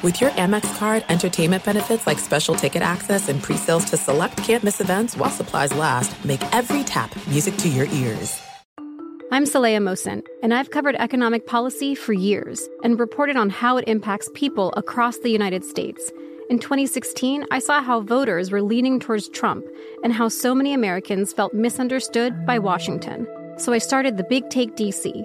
With your Amex card, entertainment benefits like special ticket access and pre-sales to select can't-miss events while supplies last, make every tap music to your ears. I'm Saleha Mohsin, and I've covered economic policy for years and reported on how it impacts people across the United States. In 2016, I saw how voters were leaning towards Trump and how so many Americans felt misunderstood by Washington. So I started The Big Take DC.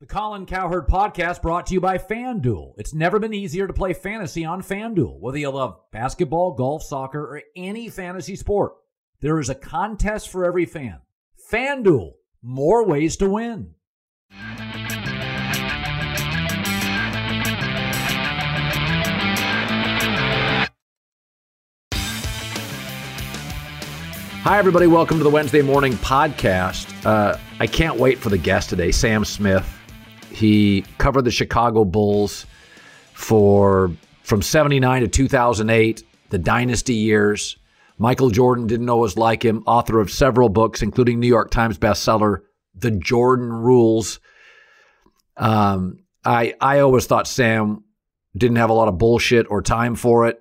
The Colin Cowherd Podcast, brought to you by FanDuel. It's never been easier to play fantasy on FanDuel. Whether you love basketball, golf, soccer, or any fantasy sport, there is a contest for every fan. FanDuel, more ways to win. Hi, everybody. Welcome to the Wednesday morning podcast. I can't wait for the guest today, Sam Smith. He covered the Chicago Bulls from 79 to 2008, the dynasty years. Michael Jordan didn't always like him, author of several books, including New York Times bestseller, The Jordan Rules. I always thought Sam didn't have a lot of bullshit or time for it.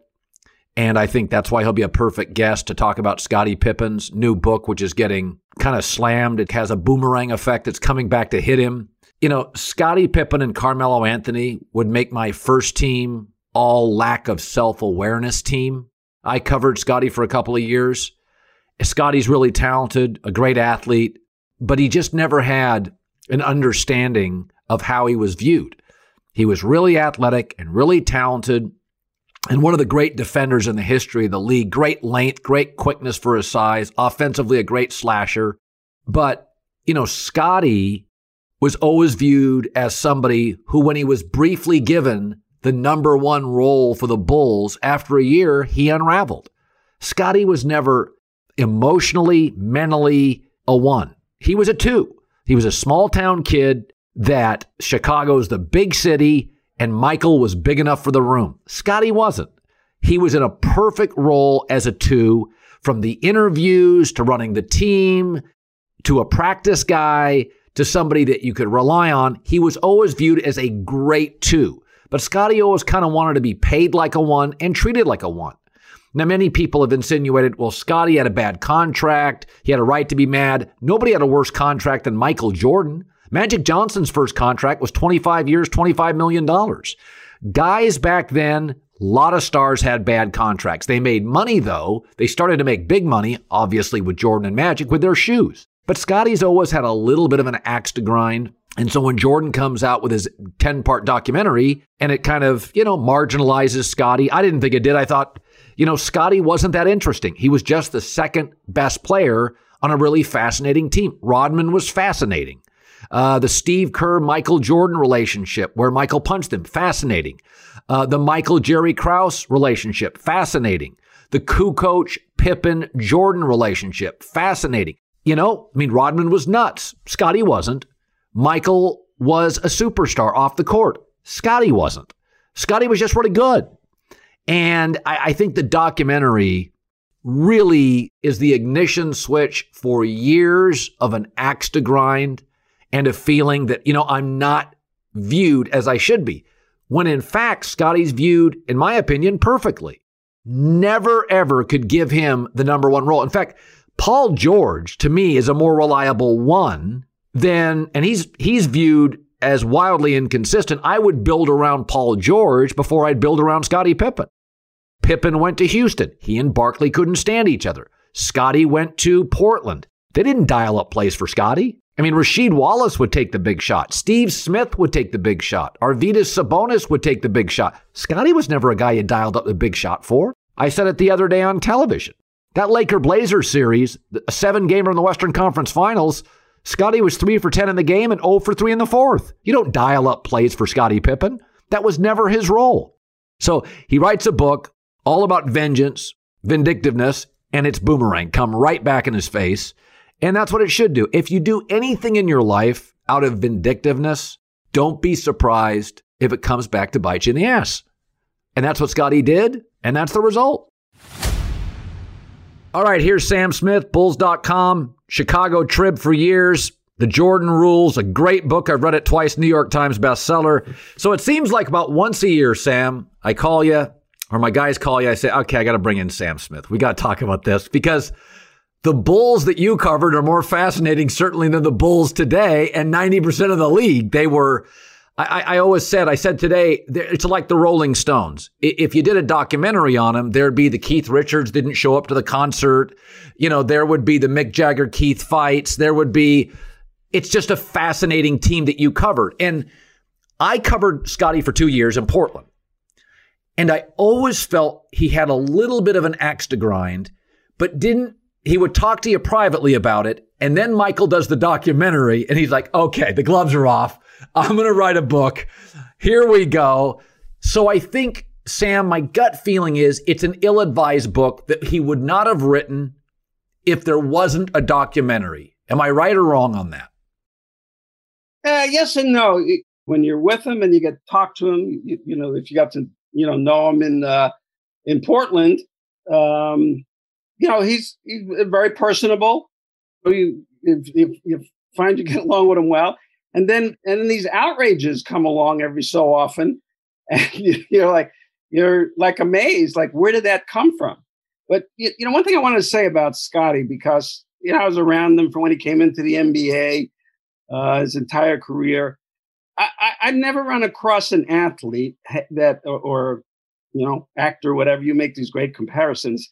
And I think that's why he'll be a perfect guest to talk about Scottie Pippen's new book, which is getting kind of slammed. It has a boomerang effect that's coming back to hit him. You know, Scottie Pippen and Carmelo Anthony would make my first team all lack of self-awareness team. I covered Scottie for a couple of years. Scottie's really talented, a great athlete, but he just never had an understanding of how he was viewed. He was really athletic and really talented, and one of the great defenders in the history of the league. Great length, great quickness for his size, offensively a great slasher. But, you know, Scottie was always viewed as somebody who, when he was briefly given the number one role for the Bulls, after a year, he unraveled. Scottie was never emotionally, mentally a one. He was a two. He was a small-town kid that Chicago's the big city, and Michael was big enough for the room. Scottie wasn't. He was in a perfect role as a two, from the interviews to running the team to a practice guy to somebody that you could rely on. He was always viewed as a great two. But Scottie always kind of wanted to be paid like a one and treated like a one. Now, many people have insinuated, well, Scottie had a bad contract. He had a right to be mad. Nobody had a worse contract than Michael Jordan. Magic Johnson's first contract was 25 years, $25 million. Guys back then, a lot of stars had bad contracts. They made money, though. They started to make big money, obviously, with Jordan and Magic, with their shoes. But Scottie's always had a little bit of an axe to grind. And so when Jordan comes out with his 10-part documentary and it kind of, you know, marginalizes Scottie, I didn't think it did. I thought, you know, Scottie wasn't that interesting. He was just the second best player on a really fascinating team. Rodman was fascinating. The Steve Kerr-Michael Jordan relationship, where Michael punched him, fascinating. The Michael-Jerry Krause relationship, fascinating. The Kukoc-Pippen-Jordan relationship, fascinating. You know, I mean, Rodman was nuts. Scottie wasn't. Michael was a superstar off the court. Scottie wasn't. Scottie was just really good. And I think the documentary really is the ignition switch for years of an axe to grind and a feeling that, you know, I'm not viewed as I should be. When in fact, Scottie's viewed, in my opinion, perfectly. Never, ever could give him the number one role. In fact, Paul George, to me, is a more reliable one than, and he's viewed as wildly inconsistent. I would build around Paul George before I'd build around Scottie Pippen. Pippen went to Houston. He and Barkley couldn't stand each other. Scottie went to Portland. They didn't dial up plays for Scottie. I mean, Rasheed Wallace would take the big shot. Steve Smith would take the big shot. Arvydas Sabonis would take the big shot. Scottie was never a guy you dialed up the big shot for. I said it the other day on television. That Laker-Blazers series, a seven-gamer in the Western Conference Finals, Scottie was 3 for 10 in the game and 0 for 3 in the fourth. You don't dial up plays for Scottie Pippen. That was never his role. So he writes a book all about vengeance, vindictiveness, and it's boomerang. Come right back in his face. And that's what it should do. If you do anything in your life out of vindictiveness, don't be surprised if it comes back to bite you in the ass. And that's what Scottie did, and that's the result. All right, here's Sam Smith, Bulls.com, Chicago Trib for years, The Jordan Rules, a great book. I've read it twice, New York Times bestseller. So it seems like about once a year, Sam, I call you, or my guys call you, I say, okay, I got to bring in Sam Smith. We got to talk about this because the Bulls that you covered are more fascinating, certainly, than the Bulls today. And 90% of the league, they were, I always said, I said today, it's like the Rolling Stones. If you did a documentary on them, there'd be the Keith Richards didn't show up to the concert. You know, there would be the Mick Jagger-Keith fights. There would be, it's just a fascinating team that you covered. And I covered Scottie for 2 years in Portland. And I always felt he had a little bit of an axe to grind, but didn't. He would talk to you privately about it, and then Michael does the documentary, and he's like, okay, the gloves are off. I'm going to write a book. Here we go. So I think, Sam, my gut feeling is it's an ill-advised book that he would not have written if there wasn't a documentary. Am I right or wrong on that? Yes and no. When you're with him and you get to talk to him, you know, if you got to, you know him in Portland, you know, he's very personable. You find you get along with him well. And then these outrages come along every so often. And you're like amazed, like, where did that come from? But, you know, one thing I wanted to say about Scottie, because, you know, I was around him from when he came into the NBA, his entire career. I've never run across an athlete that, or, you know, actor, whatever, you make these great comparisons,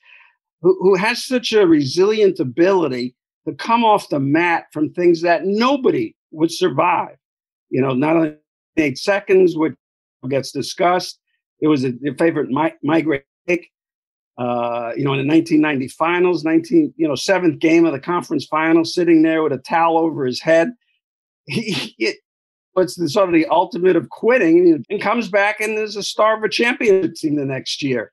who has such a resilient ability to come off the mat from things that nobody would survive. You know, not only 8 seconds, which gets discussed. It was a favorite migrate pick, you know, in the 1990 finals, seventh game of the conference final, sitting there with a towel over his head. It's sort of the ultimate of quitting, and comes back and is a star of a championship team the next year.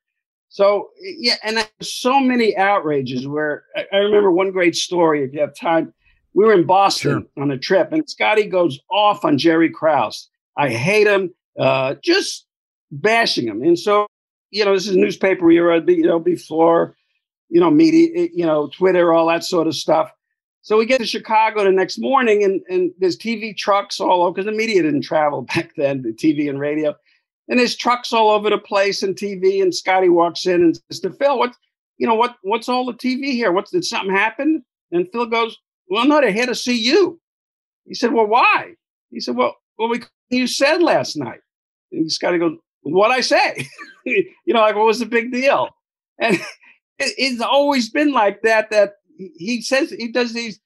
So, yeah, and there's so many outrages where I remember one great story, if you have time. We were in Boston on a trip, and Scottie goes off on Jerry Krause. I hate him, just bashing him. And so, you know, this is newspaper era, before, you know, media, you know, Twitter, all that sort of stuff. So we get to Chicago the next morning, and there's TV trucks all over, because the media didn't travel back then, the TV and radio. And there's trucks all over the place and TV. And Scottie walks in and says to Phil, what's all the TV here? Did something happen? And Phil goes, well, no, they're here to see you. He said, well, why? He said, well, you said last night. And Scottie goes, what I say? What was the big deal? And it's always been like that he says, he does these,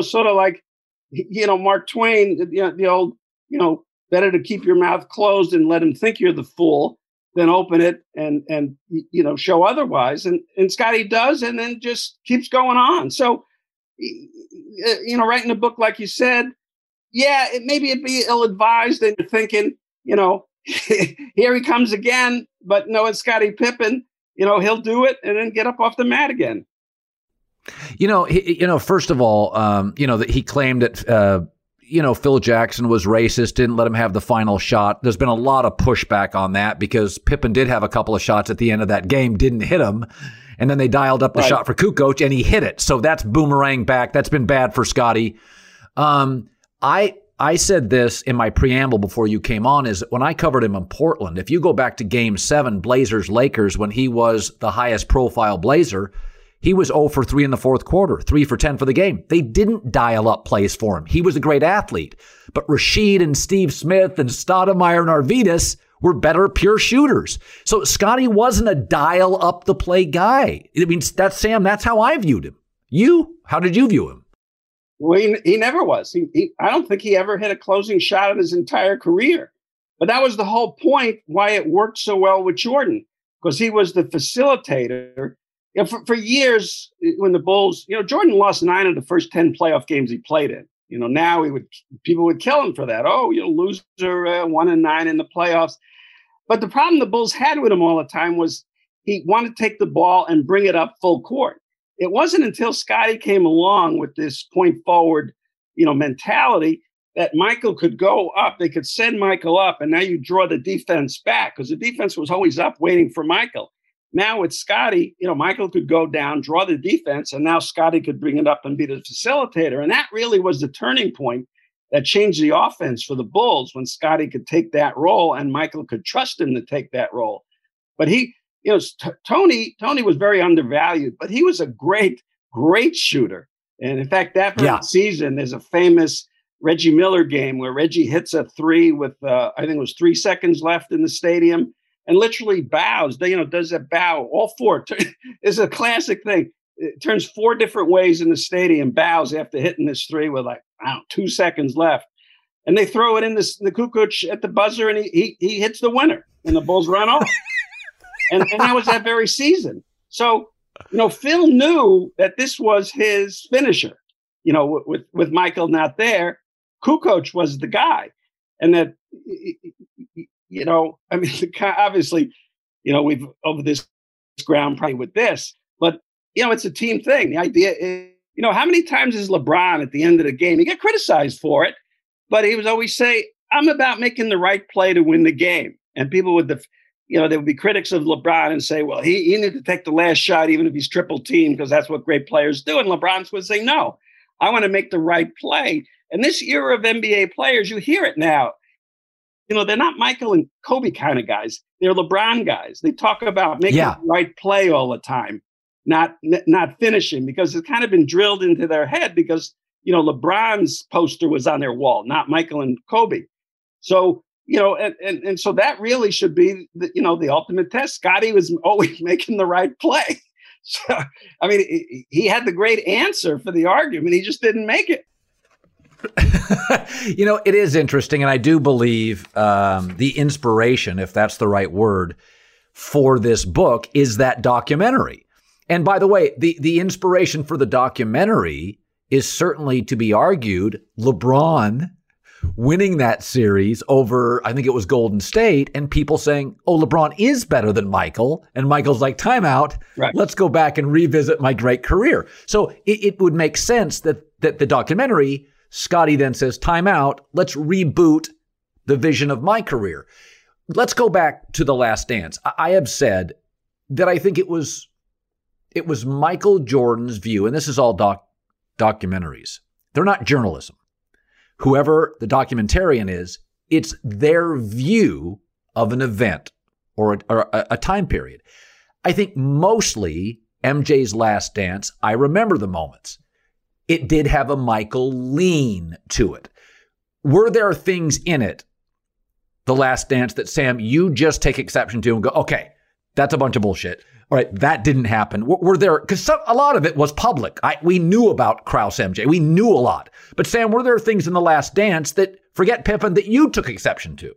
sort of like, Mark Twain, the old, better to keep your mouth closed and let him think you're the fool than open it and show otherwise. And Scottie does, and then just keeps going on. So, writing a book, like you said, yeah, it'd be ill-advised, and you're thinking, here he comes again, but no, it's Scottie Pippen, he'll do it and then get up off the mat again. First of all, that he claimed that you know, Phil Jackson was racist, didn't let him have the final shot. There's been a lot of pushback on that because Pippen did have a couple of shots at the end of that game, didn't hit him. And then they dialed up the shot for Kukoc and he hit it. So that's boomerang back. That's been bad for Scottie. I said this in my preamble before you came on is when I covered him in Portland, if you go back to game 7, Blazers-Lakers, when he was the highest profile Blazer, he was 0 for 3 in the fourth quarter, 3 for 10 for the game. They didn't dial up plays for him. He was a great athlete. But Rashid and Steve Smith and Stoudemire and Arvidas were better pure shooters. So Scottie wasn't a dial up the play guy. I mean, that's Sam, that's how I viewed him. You, how did you view him? Well, he never was. I don't think he ever hit a closing shot in his entire career. But that was the whole point why it worked so well with Jordan, because he was the facilitator. You know, for years, when the Bulls, you know, Jordan lost 9 of the first 10 playoff games he played in. You know, now people would kill him for that. Oh, you know, loser, 1-9 in the playoffs. But the problem the Bulls had with him all the time was he wanted to take the ball and bring it up full court. It wasn't until Scottie came along with this point forward, you know, mentality that Michael could go up. They could send Michael up, and now you draw the defense back because the defense was always up waiting for Michael. Now with Scottie, you know, Michael could go down, draw the defense, and now Scottie could bring it up and be the facilitator. And that really was the turning point that changed the offense for the Bulls when Scottie could take that role and Michael could trust him to take that role. But he, you know, Tony was very undervalued, but he was a great, great shooter. And in fact, that season, there's a famous Reggie Miller game where Reggie hits a 3 with, I think it was 3 seconds left in the stadium. And literally bows, you know, does that bow, all 4. It's a classic thing. It turns 4 different ways in the stadium, bows after hitting this 3 with like, I don't know, 2 seconds left. And they throw it in the Kukoc at the buzzer, and he hits the winner, and the Bulls run off. and that was that very season. So, you know, Phil knew that this was his finisher, you know, with Michael not there. Kukoc was the guy. And that... You know, I mean, obviously, you know, we've over this ground probably with this, but, you know, it's a team thing. The idea is, you know, how many times is LeBron at the end of the game? He got criticized for it, but he was always say, I'm about making the right play to win the game. And people would, you know, there would be critics of LeBron and say, well, he needed to take the last shot, even if he's triple teamed, because that's what great players do. And LeBron would say, no, I want to make the right play. And this era of NBA players, you hear it now. You know, they're not Michael and Kobe kind of guys. They're LeBron guys. They talk about making the right play all the time, not finishing, because it's kind of been drilled into their head because, you know, LeBron's poster was on their wall, not Michael and Kobe. So, you know, and so that really should be, you know, the ultimate test. Scottie was always making the right play. So, I mean, he had the great answer for the argument. He just didn't make it. You know, it is interesting, and I do believe the inspiration, if that's the right word, for this book is that documentary. And by the way, the inspiration for the documentary is certainly to be argued LeBron winning that series over, I think it was Golden State, and people saying, oh, LeBron is better than Michael. And Michael's like, timeout. Right. Let's go back and revisit my great career. So it would make sense that the documentary... Scottie then says, time out. Let's reboot the vision of my career. Let's go back to The Last Dance. I have said that I think it was Michael Jordan's view, and this is all documentaries. They're not journalism. Whoever the documentarian is, it's their view of an event or a time period. I think mostly MJ's Last Dance, I remember the moments. It did have a Michael lean to it. Were there things in it, The Last Dance, that, Sam, you just take exception to and go, okay, that's a bunch of bullshit. All right, that didn't happen. Were there, because a lot of it was public. We knew about Krause MJ. We knew a lot. But, Sam, were there things in The Last Dance that, forget Pippen, that you took exception to?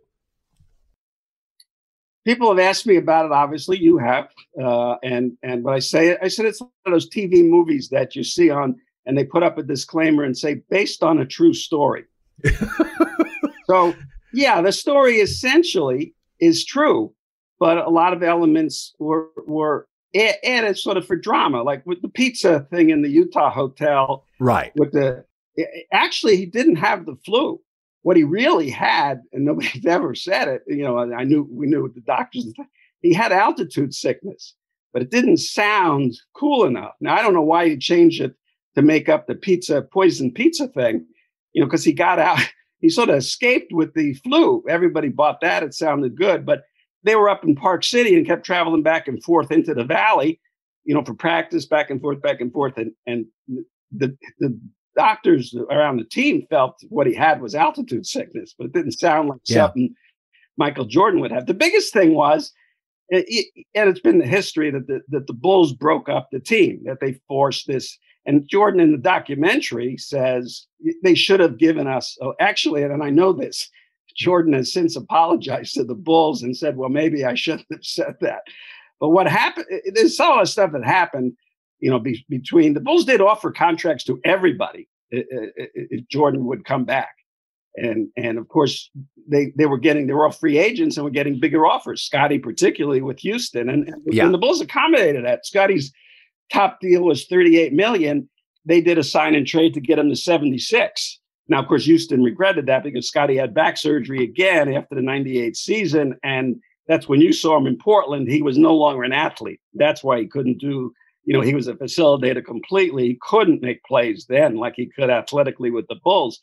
People have asked me about it, obviously. You have. And when I said it's one of those TV movies that you see on, and they put up a disclaimer and say, based on a true story. So, yeah, the story essentially is true, but a lot of elements were added sort of for drama, like with the pizza thing in the Utah hotel. Right. With the Actually, he didn't have the flu. What he really had, and nobody's ever said it, you know, we knew the doctors, he had altitude sickness, but it didn't sound cool enough. Now, I don't know why he changed it to make up the pizza, poison pizza thing, you know, because he got out, he sort of escaped with the flu. Everybody bought that. It sounded good, but they were up in Park City and kept traveling back and forth into the valley, you know, for practice, back and forth. And the doctors around the team felt what he had was altitude sickness, but it didn't sound like something Michael Jordan would have. The biggest thing was, and it's been the history that the Bulls broke up the team, that they forced this. And Jordan in the documentary says they should have given us, and I know this, Jordan has since apologized to the Bulls and said, well, maybe I shouldn't have said that. But what happened, there's all the stuff that happened, you know, between the Bulls did offer contracts to everybody if Jordan would come back. And of course, they were all free agents and were getting bigger offers, Scottie particularly with Houston. And the Bulls accommodated that. Scottie's top deal was $38 million. They did a sign and trade to get him to 76. Now, of course, Houston regretted that because Scottie had back surgery again after the 98 season. And that's when you saw him in Portland. He was no longer an athlete. That's why he couldn't do, you know, he was a facilitator completely. He couldn't make plays then like he could athletically with the Bulls.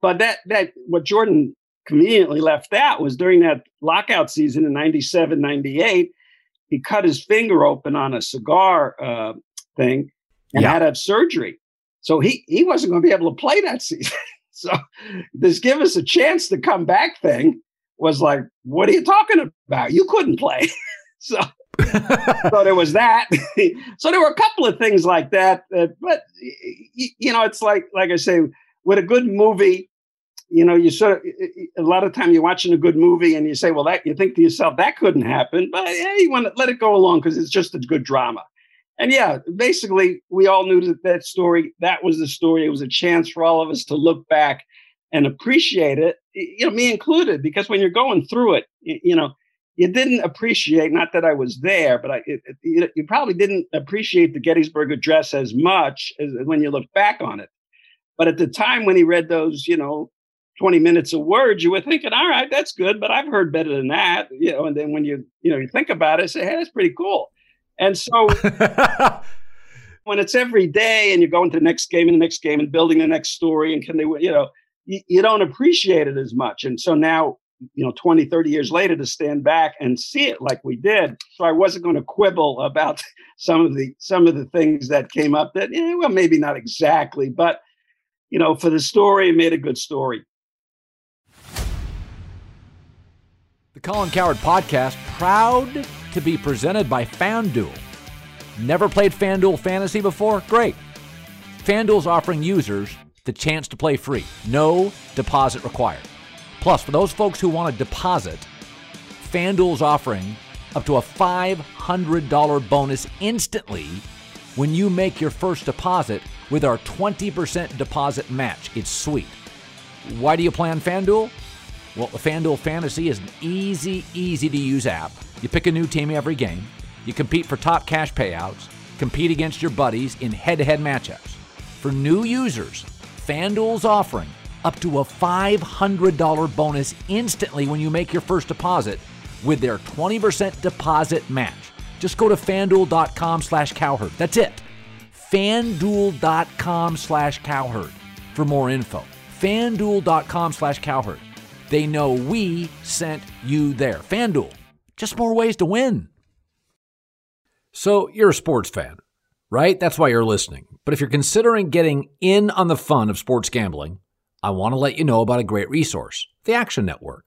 But that what Jordan conveniently left out was during that lockout season in 97, 98, he cut his finger open on a cigar thing and had to have surgery. So he wasn't going to be able to play that season. So this give us a chance to come back thing was like, what are you talking about? You couldn't play. So there was that. So there were a couple of things like that. But, you know, it's like I say, with a good movie, you know, you sort of, a lot of time you're watching a good movie and you say, well, that you think to yourself, that couldn't happen. But you want to let it go along because it's just a good drama. And basically, we all knew that story, that was the story. It was a chance for all of us to look back and appreciate it, you know, me included, because when you're going through it, you know, you didn't appreciate, not that I was there, but you probably didn't appreciate the Gettysburg Address as much as when you look back on it. But at the time when he read those, you know, 20 minutes of words, you were thinking, all right, that's good, but I've heard better than that. You know, and then when you think about it, say, hey, that's pretty cool. And so when it's every day and you go into the next game and the next game and building the next story and can they, you know, you don't appreciate it as much. And so now, you know, 20, 30 years later to stand back and see it like we did. So I wasn't going to quibble about some of the things that came up that, well, maybe not exactly, but you know, for the story, it made a good story. The Colin Cowherd Podcast, proud to be presented by FanDuel. Never played FanDuel Fantasy before? Great. FanDuel's offering users the chance to play free. No deposit required. Plus, for those folks who want to deposit, FanDuel's offering up to a $500 bonus instantly when you make your first deposit with our 20% deposit match. It's sweet. Why do you play on FanDuel? Well, the FanDuel Fantasy is an easy to use app. You pick a new team every game. You compete for top cash payouts. Compete against your buddies in head-to-head matchups. For new users, FanDuel's offering up to a $500 bonus instantly when you make your first deposit with their 20% deposit match. Just go to FanDuel.com/Cowherd. That's it. FanDuel.com/Cowherd for more info. FanDuel.com/Cowherd. They know we sent you there. FanDuel, just more ways to win. So you're a sports fan, right? That's why you're listening. But if you're considering getting in on the fun of sports gambling, I want to let you know about a great resource, the Action Network.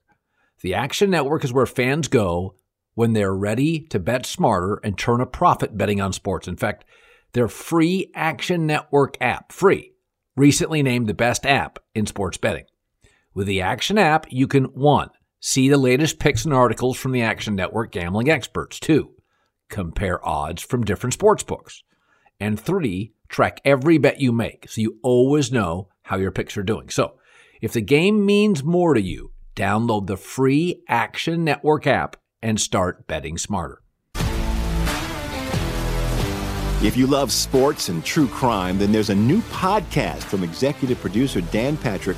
The Action Network is where fans go when they're ready to bet smarter and turn a profit betting on sports. In fact, their free Action Network app, recently named the best app in sports betting. With the Action app, you can, 1, see the latest picks and articles from the Action Network gambling experts, 2, compare odds from different sports books, and 3, track every bet you make so you always know how your picks are doing. So if the game means more to you, download the free Action Network app and start betting smarter. If you love sports and true crime, then there's a new podcast from executive producer Dan Patrick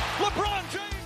LeBron James.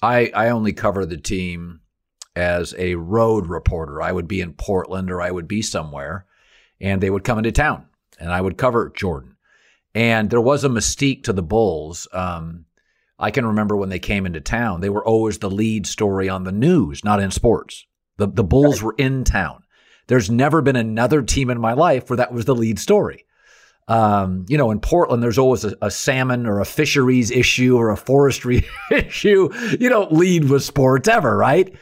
I only cover the team as a road reporter. I would be in Portland or I would be somewhere, and they would come into town, and I would cover Jordan. And there was a mystique to the Bulls. I can remember when they came into town, they were always the lead story on the news, not in sports. The Bulls were in town. There's never been another team in my life where that was the lead story. You know, in Portland, there's always a salmon or a fisheries issue or a forestry issue. You don't lead with sports ever, right?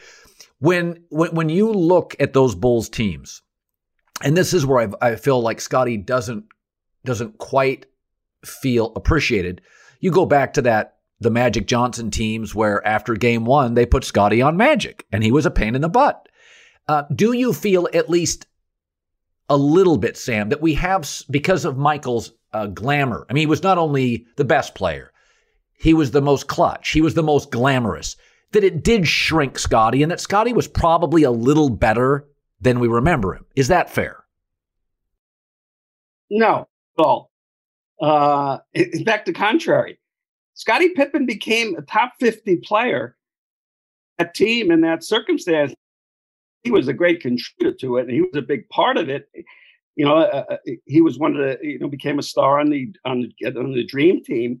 When you look at those Bulls teams, and this is where I feel like Scottie doesn't quite feel appreciated. You go back to the Magic Johnson teams where after game one, they put Scottie on Magic and he was a pain in the butt. Do you feel at least a little bit, Sam, that we have, because of Michael's glamour. I mean, he was not only the best player, he was the most clutch, he was the most glamorous, that it did shrink Scottie and that Scottie was probably a little better than we remember him. Is that fair? No, at all. In fact, the contrary. Scottie Pippen became a top 50 player, that team in that circumstance. He was a great contributor to it, and he was a big part of it. You know, he was one of the, you know, became a star on the Dream Team.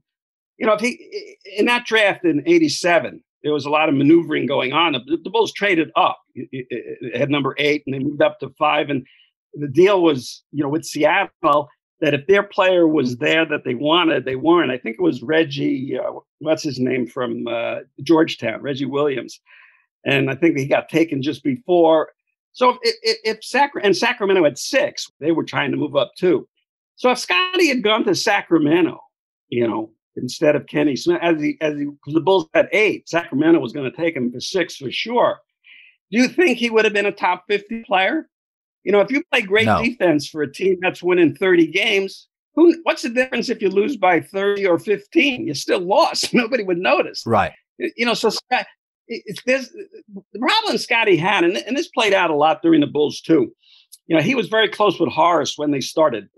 You know, if he, in that draft in '87, there was a lot of maneuvering going on. The Bulls traded up, it had number 8, and they moved up to 5. And the deal was, you know, with Seattle, that if their player was there that they wanted, they weren't. I think it was Reggie, what's his name from Georgetown, Reggie Williams. And I think he got taken just before. So if Sacramento had 6, they were trying to move up too. So if Scottie had gone to Sacramento, you know, instead of Kenny Smith, because the Bulls had 8, Sacramento was going to take him for 6 for sure. Do you think he would have been a top 50 player? You know, if you play great defense for a team that's winning 30 games, what's the difference if you lose by 30 or 15? You still lost. Nobody would notice. Right. You know, so the problem Scottie had, and this played out a lot during the Bulls too, you know, he was very close with Horace when they started.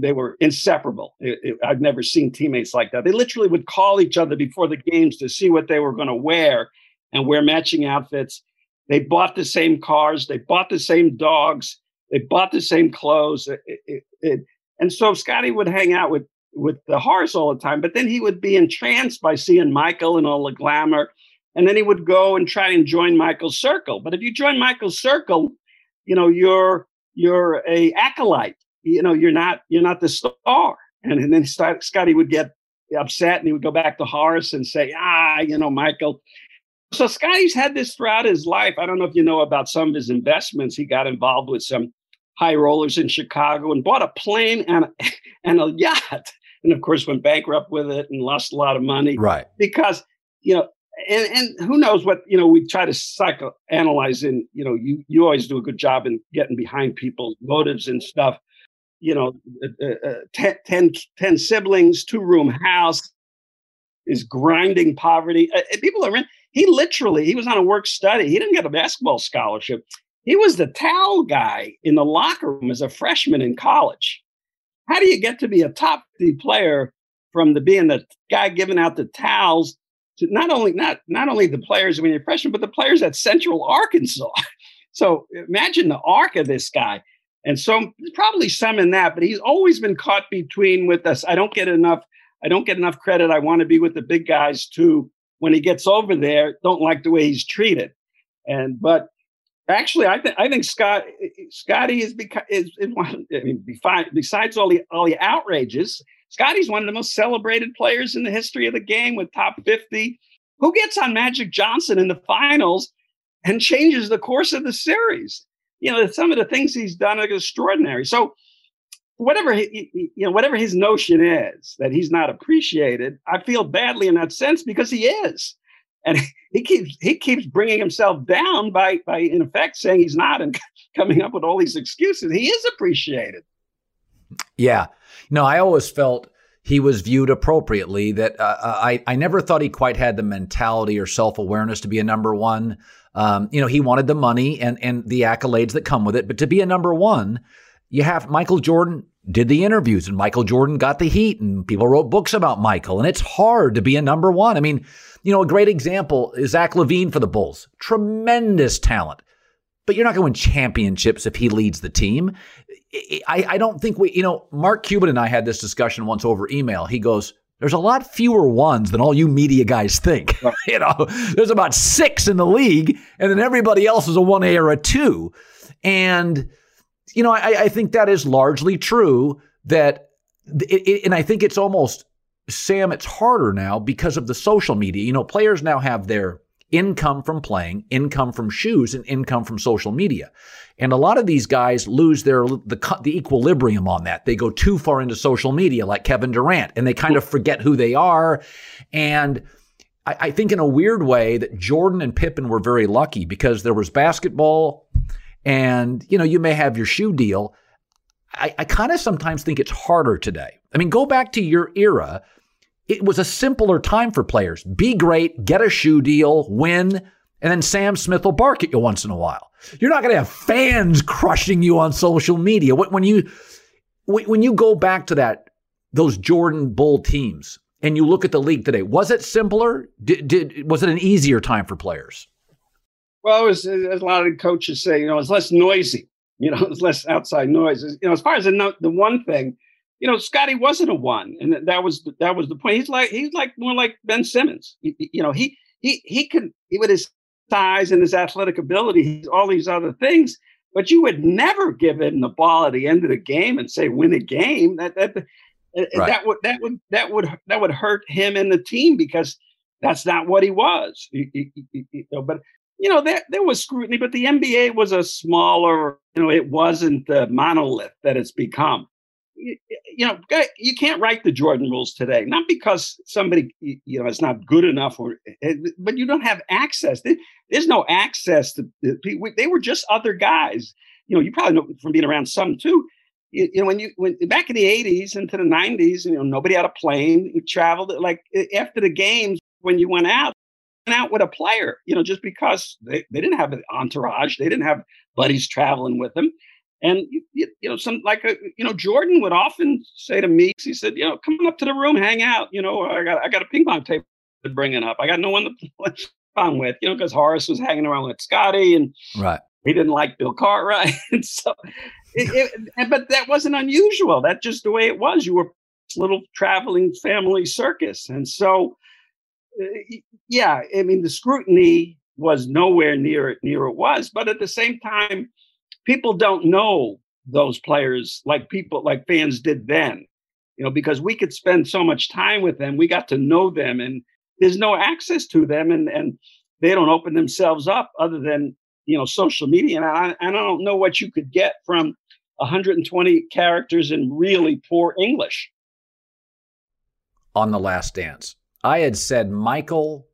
They were inseparable. I've never seen teammates like that. They literally would call each other before the games to see what they were going to wear and wear matching outfits. They bought the same cars. They bought the same dogs. They bought the same clothes. And so Scottie would hang out with the Horace all the time, but then he would be entranced by seeing Michael and all the glamour. And then he would go and try and join Michael's circle. But if you join Michael's circle, you know, you're a acolyte, you know, you're not the star. And then Scottie would get upset and he would go back to Horace and say, you know, Michael. So Scottie's had this throughout his life. I don't know if you know about some of his investments. He got involved with some high rollers in Chicago and bought a plane and a yacht. And of course, went bankrupt with it and lost a lot of money. Right. Because, you know, and who knows what, you know, we try to psychoanalyze and, you know, you always do a good job in getting behind people's motives and stuff. You know, 10 siblings, 2-room house, is grinding poverty. People are in. He was on a work study. He didn't get a basketball scholarship. He was the towel guy in the locker room as a freshman in college. How do you get to be a top 50 player from being the guy giving out the towels to not only the players when you're a freshman, but the players at Central Arkansas? So imagine the arc of this guy. And so probably some in that, but he's always been caught between with us. I don't get enough credit. I want to be with the big guys too. When he gets over there, don't like the way he's treated. But actually, I think Scottie is one. I mean, besides all the outrages, Scottie's one of the most celebrated players in the history of the game with top 50. Who gets on Magic Johnson in the finals and changes the course of the series? You know, some of the things he's done are extraordinary. So. Whatever his notion is that he's not appreciated, I feel badly in that sense because he is, and he keeps bringing himself down by in effect saying he's not and coming up with all these excuses. He is appreciated. Yeah, no, I always felt he was viewed appropriately. That I never thought he quite had the mentality or self-awareness to be a number one. You know, he wanted the money and the accolades that come with it, but to be a number one. You have Michael Jordan did the interviews and Michael Jordan got the heat and people wrote books about Michael. And it's hard to be a number one. I mean, you know, a great example is Zach LaVine for the Bulls. Tremendous talent. But you're not going to win championships if he leads the team. I don't think we, you know, Mark Cuban and I had this discussion once over email. He goes, there's a lot fewer ones than all you media guys think. You know, there's about 6 in the league and then everybody else is a 1A or a 2. And you know, I think that is largely true that and I think it's almost, Sam, it's harder now because of the social media. You know, players now have their income from playing, income from shoes, and income from social media. And a lot of these guys lose the equilibrium on that. They go too far into social media like Kevin Durant, and they kind of forget who they are. And I think in a weird way that Jordan and Pippen were very lucky because there was basketball. And, you know, you may have your shoe deal. I kind of sometimes think it's harder today. I mean, go back to your era. It was a simpler time for players. Be great, get a shoe deal, win, and then Sam Smith will bark at you once in a while. You're not going to have fans crushing you on social media. When you go back to those Jordan Bull teams, and you look at the league today, was it simpler? Was it an easier time for players? Well, it was, as a lot of coaches say, it's less noisy. It's less outside noise. As far as the one thing, Scottie wasn't a one, and that was the point. He's like more like Ben Simmons. He with his size and his athletic ability, all these other things. But you would never give him the ball at the end of the game and say win a game. That would hurt him and the team, because that's not what he was. But there was scrutiny. But the NBA was a smaller. It wasn't the monolith that it's become. You can't write the Jordan rules today, not because somebody, is not good enough, but you don't have access. There's no access to people. They were just other guys. You probably know from being around some too. When back in the 80s into the 90s, nobody had a plane. You traveled like after the games when you went out with a player, just because they didn't have an entourage. They didn't have buddies traveling with them. And, Jordan would often say to me, he said, come on up to the room, hang out. I got a ping pong table to bring it up. I got no one to play ping pong with, because Horace was hanging around with Scottie and right. He didn't like Bill Cartwright. And so, but that wasn't unusual. That's just the way it was. You were this little traveling family circus. And so, the scrutiny was nowhere near it was. But at the same time, people don't know those players like fans did then, because we could spend so much time with them. We got to know them, and there's no access to them, and they don't open themselves up other than, social media. And I don't know what you could get from 120 characters in really poor English. On The Last Dance, I had said Michael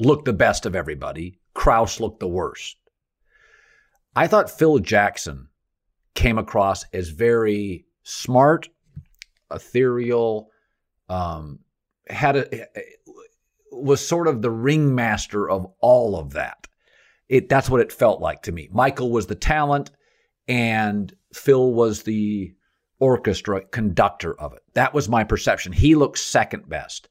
looked the best of everybody. Krause looked the worst. I thought Phil Jackson came across as very smart, ethereal, was sort of the ringmaster of all of that. That's what it felt like to me. Michael was the talent, and Phil was the orchestra conductor of it. That was my perception. He looked second best.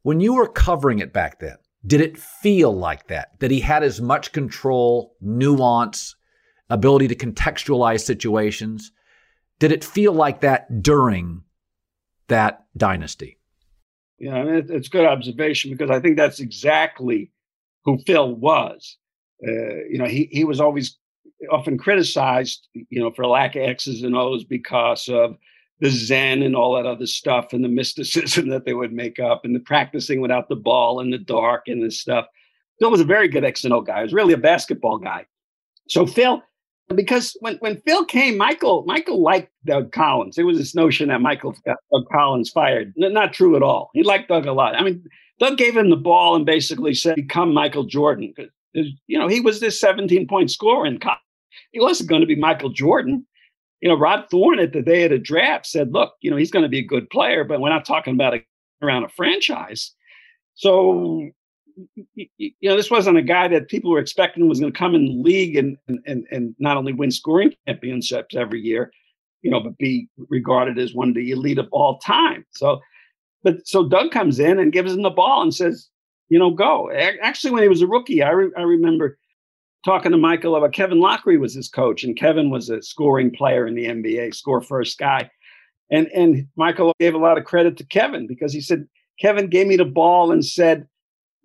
When you were covering it back then, did it feel like that? That he had as much control, nuance, ability to contextualize situations? Did it feel like that during that dynasty? Yeah, it's good observation, because I think that's exactly who Phil was. He was always often criticized, for lack of X's and O's because of the Zen and all that other stuff, and the mysticism that they would make up, and the practicing without the ball in the dark and this stuff. Phil was a very good X and O guy. He was really a basketball guy. So Phil, because when Phil came, Michael liked Doug Collins. It was this notion that Michael got Doug Collins fired. Not true at all. He liked Doug a lot. I mean, Doug gave him the ball and basically said, become Michael Jordan. He was this 17-point scorer in college. He wasn't going to be Michael Jordan. Rod Thorne at the day of the draft said, look, he's going to be a good player, but we're not talking about around a franchise. So, this wasn't a guy that people were expecting was going to come in the league and not only win scoring championships every year, but be regarded as one of the elite of all time. So Doug comes in and gives him the ball and says, go. Actually, when he was a rookie, I remember talking to Michael about Kevin Lockery was his coach, and Kevin was a scoring player in the NBA, score first guy. And Michael gave a lot of credit to Kevin, because he said, Kevin gave me the ball and said,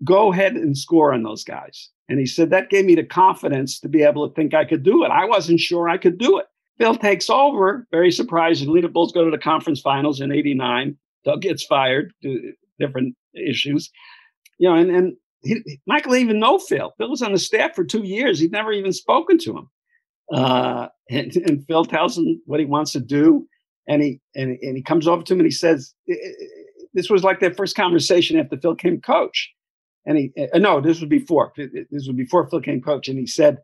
go ahead and score on those guys. And he said, that gave me the confidence to be able to think I could do it. I wasn't sure I could do it. Phil takes over, very surprisingly. The Bulls go to the conference finals in 89. Doug gets fired, different issues, and Michael didn't even know Phil. Phil was on the staff for 2 years. He'd never even spoken to him. And Phil tells him what he wants to do. And he comes over to him and he says, this was like their first conversation after Phil came coach. And this was before Phil came coach. And he said,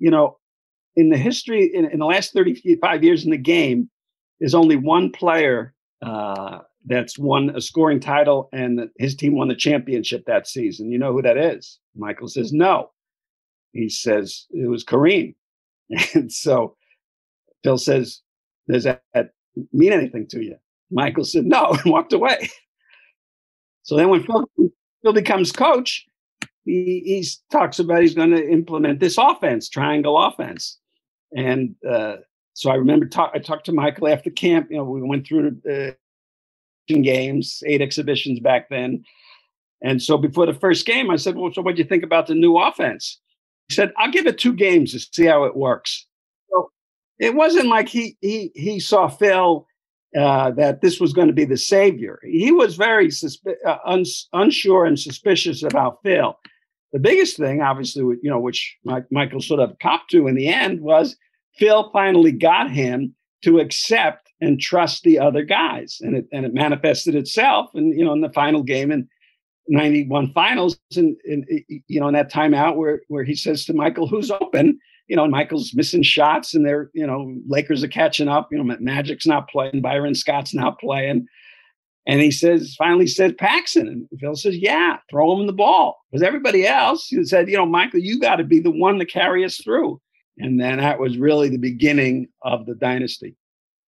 in the history, in the last 35 years in the game, there's only one player that's won a scoring title, and his team won the championship that season. You know who that is? Michael says, no. He says, it was Kareem. And so Phil says, does that mean anything to you? Michael said, no, and walked away. So then when Phil becomes coach, he talks about he's going to implement this offense, triangle offense. And so I remember I talked to Michael after camp. You know, we went through games, 8 exhibitions back then. And so before the first game, I said, well, so what do you think about the new offense? He said, I'll give it 2 games to see how it works. So it wasn't like he saw Phil that this was going to be the savior. He was very unsure and suspicious about Phil. The biggest thing, obviously, you know, which Michael sort of copped to in the end, was Phil finally got him to accept and trust the other guys, and it manifested itself. And you know, in the final game in '91 finals, and you know, in that timeout where he says to Michael, "Who's open?" You know, and Michael's missing shots, and they're, you know, Lakers are catching up. You know, Magic's not playing, Byron Scott's not playing, and he finally said Paxson, and Phil says, "Yeah, throw him the ball," because everybody else said, you know, Michael, you got to be the one to carry us through. And then that was really the beginning of the dynasty.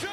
James.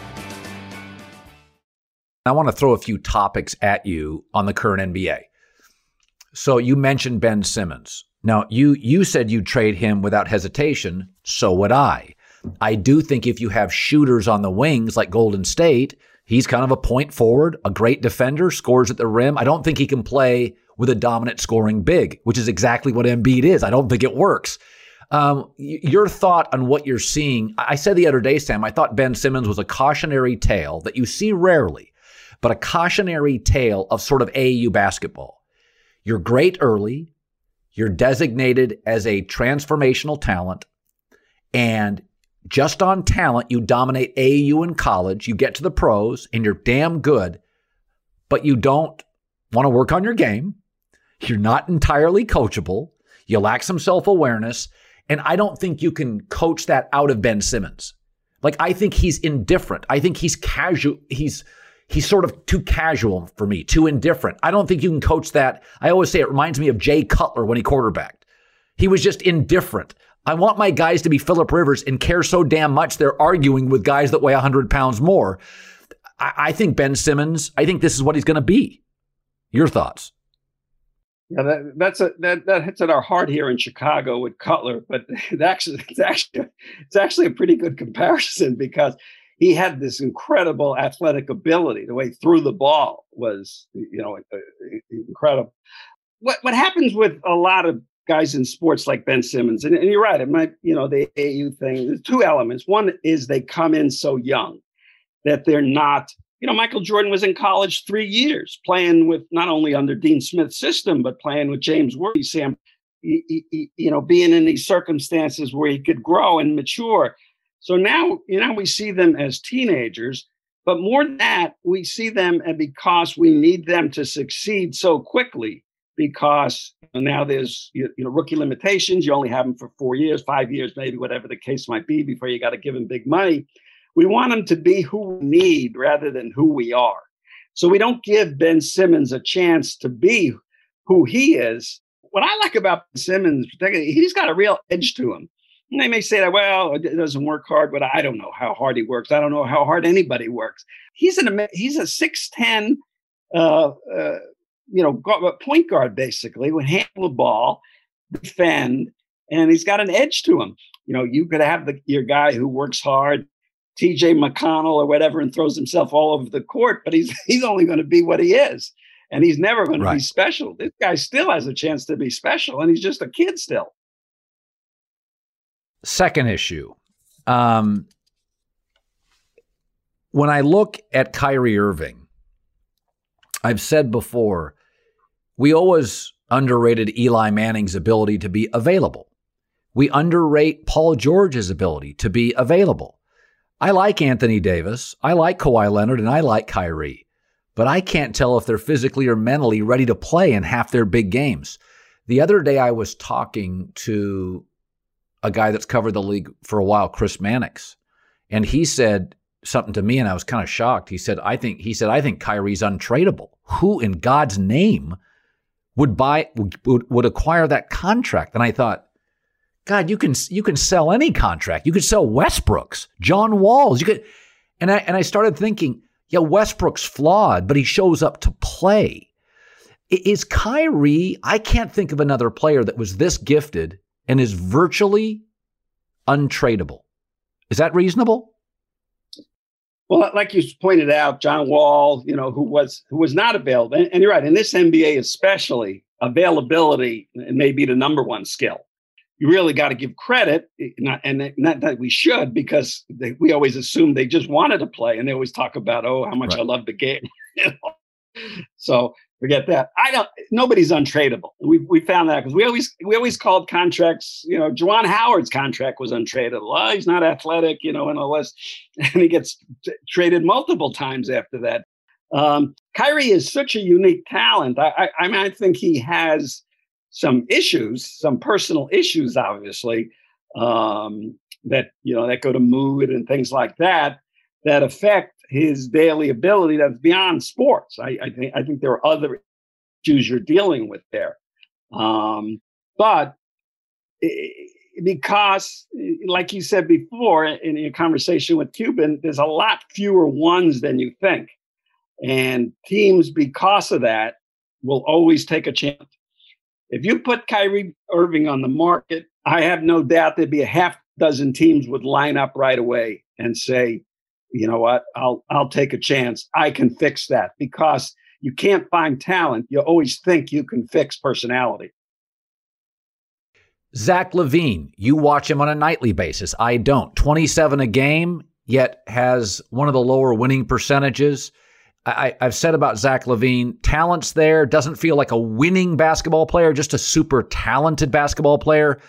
I want to throw a few topics at you on the current NBA. So you mentioned Ben Simmons. Now, you said you'd trade him without hesitation. So would I. I do think if you have shooters on the wings like Golden State, he's kind of a point forward, a great defender, scores at the rim. I don't think he can play with a dominant scoring big, which is exactly what Embiid is. I don't think it works. Your thought on what you're seeing. I said the other day, Sam, I thought Ben Simmons was a cautionary tale that you see rarely, but a cautionary tale of sort of AAU basketball. You're great early. You're designated as a transformational talent. And just on talent, you dominate AAU in college. You get to the pros and you're damn good, but you don't want to work on your game. You're not entirely coachable. You lack some self-awareness. And I don't think you can coach that out of Ben Simmons. Like, I think he's indifferent. I think he's casual. He's sort of too casual for me, too indifferent. I don't think you can coach that. I always say it reminds me of Jay Cutler when he quarterbacked. He was just indifferent. I want my guys to be Phillip Rivers and care so damn much they're arguing with guys that weigh 100 pounds more. I think Ben Simmons, I think this is what he's going to be. Your thoughts? Yeah, that hits at our heart here in Chicago with Cutler, but it's actually a pretty good comparison because he had this incredible athletic ability. The way he threw the ball was, incredible. What happens with a lot of guys in sports like Ben Simmons, and you're right, it might, the AAU thing, there's two elements. One is they come in so young that they're not, Michael Jordan was in college 3 years playing with not only under Dean Smith's system, but playing with James Worthy, Sam, being in these circumstances where he could grow and mature. So now, we see them as teenagers, but more than that, we see them and because we need them to succeed so quickly because now there's, rookie limitations. You only have them for 4 years, 5 years, maybe whatever the case might be before you got to give them big money. We want them to be who we need rather than who we are. So we don't give Ben Simmons a chance to be who he is. What I like about Simmons, particularly, he's got a real edge to him. And they may say that, well, it doesn't work hard, but I don't know how hard he works. I don't know how hard anybody works. He's a 6'10", point guard, basically, would handle the ball, defend, and he's got an edge to him. You could have your guy who works hard, TJ McConnell or whatever, and throws himself all over the court, but he's only going to be what he is, and he's never going to be special. This guy still has a chance to be special, and he's just a kid still. Second issue. When I look at Kyrie Irving, I've said before, we always underrated Eli Manning's ability to be available. We underrate Paul George's ability to be available. I like Anthony Davis, I like Kawhi Leonard, and I like Kyrie, but I can't tell if they're physically or mentally ready to play in half their big games. The other day I was talking to a guy that's covered the league for a while, Chris Mannix, and he said something to me, and I was kind of shocked. He said, I think Kyrie's untradeable. Who in God's name would acquire that contract? And I thought, God, you can sell any contract. You could sell Westbrook's, John Wall's. You could, and I started thinking, yeah, Westbrook's flawed, but he shows up to play. Is Kyrie? I can't think of another player that was this gifted and is virtually untradeable. Is that reasonable? Well, like you pointed out, John Wall, who was not available, and you're right. In this NBA, especially, availability may be the number one skill. You really got to give credit, not that we should, because we always assume they just wanted to play, and they always talk about, oh, how much I love the game. So forget that. Nobody's untradeable. We found that because we always called contracts. Juwan Howard's contract was untradeable. Oh, he's not athletic, and all this, and he gets traded multiple times after that. Kyrie is such a unique talent. I think he has some issues, some personal issues, obviously, that go to mood and things like that affect his daily ability. That's beyond sports. I think there are other issues you're dealing with there. But because, like you said before in your conversation with Cuban, there's a lot fewer ones than you think. And teams, because of that, will always take a chance. If you put Kyrie Irving on the market, I have no doubt there'd be a half dozen teams would line up right away and say, you know what, I'll take a chance. I can fix that, because you can't find talent. You always think you can fix personality. Zach LaVine, you watch him on a nightly basis. I don't. 27 a game, yet has one of the lower winning percentages. I've said about Zach LaVine, talent's there, doesn't feel like a winning basketball player, just a super talented basketball player.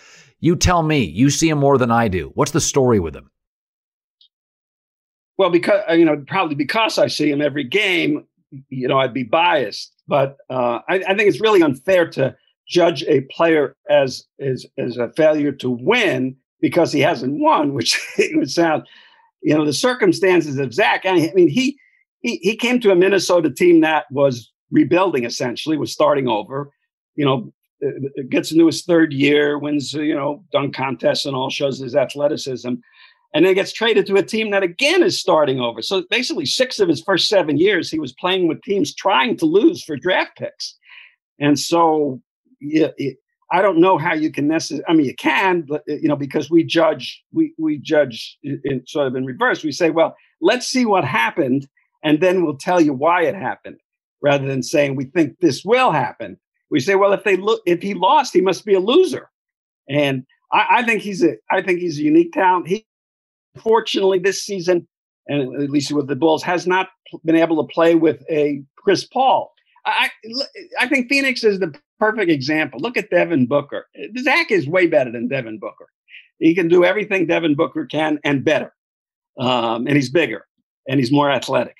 You tell me, you see him more than I do. What's the story with him? Well, because, you know, probably because I see him every game, you know, I'd be biased. But I think it's really unfair to judge a player as a failure to win because he hasn't won, which it would sound, you know, the circumstances of Zach. I mean, he came to a Minnesota team that was rebuilding, essentially, was starting over, you know, gets into his third year, wins, you know, dunk contests and all, shows his athleticism, and then gets traded to a team that, again, is starting over. So basically 6 of his first 7 years, he was playing with teams trying to lose for draft picks. And so I don't know how you can necessarily, I mean, you can, but, you know, because we judge in sort of in reverse. We say, well, let's see what happened, and then we'll tell you why it happened, rather than saying we think this will happen. We say, well, if he lost, he must be a loser. And I think he's a unique talent. He, fortunately, this season, and at least with the Bulls, has not been able to play with a Chris Paul. I think Phoenix is the perfect example. Look at Devin Booker. Zach is way better than Devin Booker. He can do everything Devin Booker can and better. And he's bigger and he's more athletic.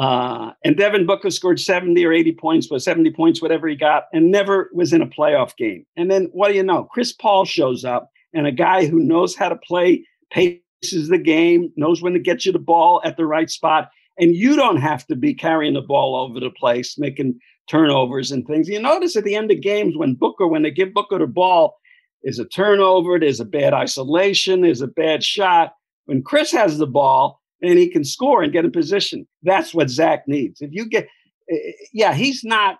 And Devin Booker scored 70 or 80 points, but 70 points, whatever he got, and never was in a playoff game. And then what do you know? Chris Paul shows up, and a guy who knows how to play, paces the game, knows when to get you the ball at the right spot. And you don't have to be carrying the ball over the place, making turnovers and things. You notice at the end of games when they give Booker the ball, there's a turnover, there's a bad isolation, there's a bad shot. When Chris has the ball, and he can score and get in position. That's what Zach needs. If you get, he's not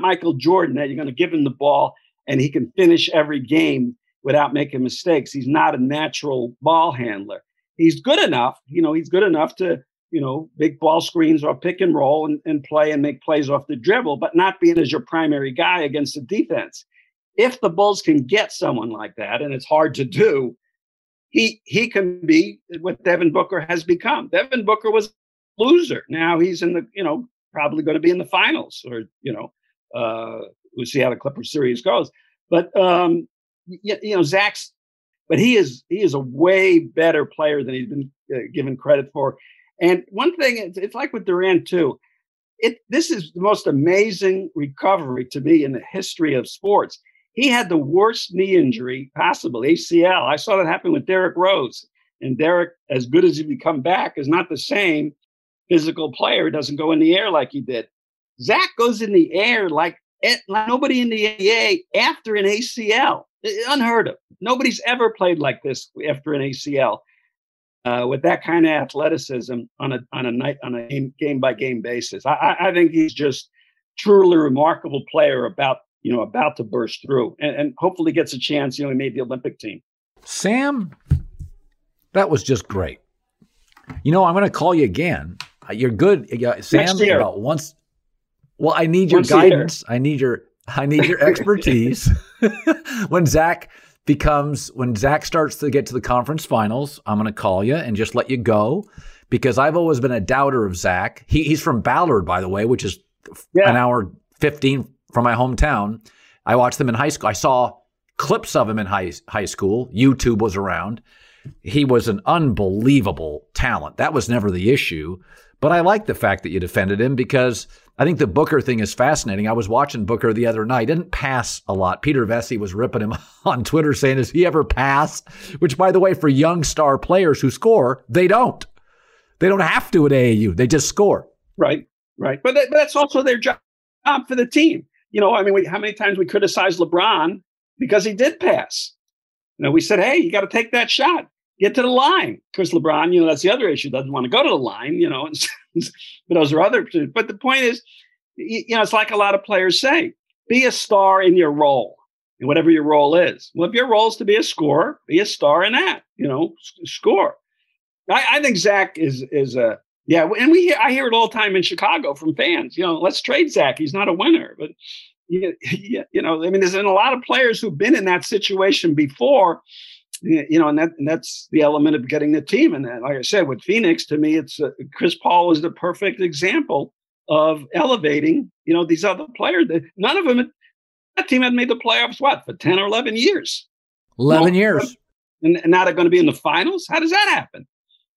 Michael Jordan that you're going to give him the ball and he can finish every game without making mistakes. He's not a natural ball handler. He's good enough, to, big ball screens or pick and roll and play and make plays off the dribble, but not being as your primary guy against the defense. If the Bulls can get someone like that, and it's hard to do, He can be what Devin Booker has become. Devin Booker was a loser. Now he's in the, probably going to be in the finals, or, we'll see how the Clippers series goes. But, Zach's, but he is a way better player than he's been given credit for. And one thing, it's like with Durant too. This is the most amazing recovery to me in the history of sports. He had the worst knee injury possible, ACL. I saw that happen with Derrick Rose. And Derrick, as good as he would come back, is not the same physical player. He doesn't go in the air like he did. Zach goes in the air like nobody in the NBA after an ACL. Unheard of. Nobody's ever played like this after an ACL with that kind of athleticism on a game-by-game basis. I think he's just truly remarkable player about to burst through and hopefully gets a chance. He made the Olympic team. Sam, that was just great. I'm going to call you again. You're good. Sam, about once. Well, I need your guidance. I need your expertise. When Zach starts to get to the conference finals, I'm going to call you and just let you go, because I've always been a doubter of Zach. He's from Ballard, by the way, which is an hour 15 from my hometown. I watched them in high school. I saw clips of him in high school. YouTube was around. He was an unbelievable talent. That was never the issue. But I like the fact that you defended him, because I think the Booker thing is fascinating. I was watching Booker the other night. He didn't pass a lot. Peter Vesey was ripping him on Twitter saying, does he ever pass? Which, by the way, for young star players who score, they don't. They don't have to at AAU. They just score. Right. But that's also their job for the team. How many times we criticized LeBron because he did pass. We said, hey, you got to take that shot. get to the line. Of course, LeBron, that's the other issue, doesn't want to go to the line, but those are other. But the point is, it's like a lot of players say, be a star in your role, in whatever your role is. Well, if your role is to be a scorer, be a star in that, score. I think Zach is and I hear it all the time in Chicago from fans, let's trade Zach. He's not a winner. But, there's been a lot of players who've been in that situation before, and that's the element of getting the team. And like I said, with Phoenix, to me, it's Chris Paul is the perfect example of elevating, these other players. None of them, that team had made the playoffs, for 10 or 11 years? 11 years. And now they're going to be in the finals? How does that happen?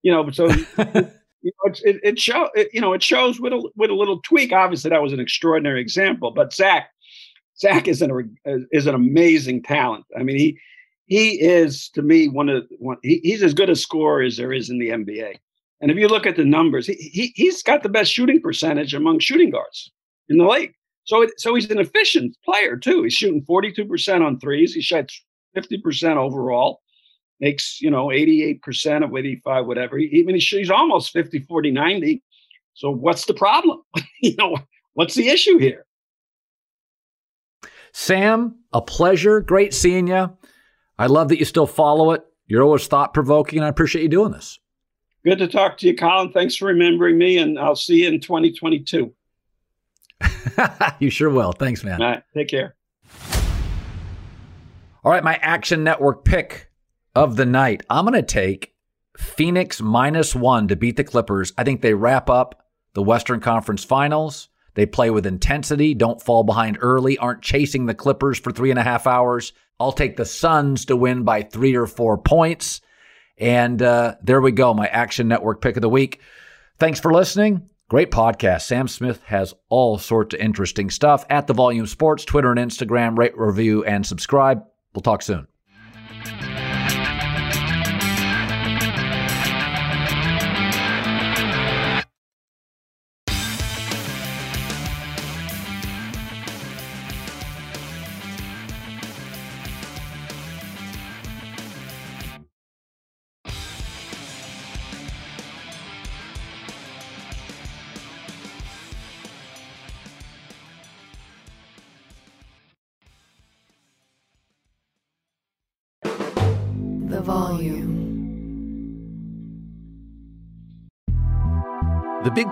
It shows with a little tweak. Obviously, that was an extraordinary example. But Zach is an amazing talent. I mean, he is, to me, he's as good a scorer as there is in the NBA. And if you look at the numbers, he's got the best shooting percentage among shooting guards in the league. So he's an efficient player, too. He's shooting 42% on threes. He shoots 50% overall. Makes, 88% of 85, whatever. He's almost 50, 40, 90. So what's the problem? What's the issue here? Sam, a pleasure. Great seeing you. I love that you still follow it. You're always thought-provoking, and I appreciate you doing this. Good to talk to you, Colin. Thanks for remembering me, and I'll see you in 2022. You sure will. Thanks, man. All right. Take care. All right, my Action Network pick of the night. I'm going to take Phoenix -1 to beat the Clippers. I think they wrap up the Western Conference Finals. They play with intensity, don't fall behind early, aren't chasing the Clippers for 3.5 hours. I'll take the Suns to win by 3 or 4 points. And there we go, my Action Network pick of the week. Thanks for listening. Great podcast. Sam Smith has all sorts of interesting stuff. At The Volume Sports, Twitter and Instagram, rate, review, and subscribe. We'll talk soon. The Big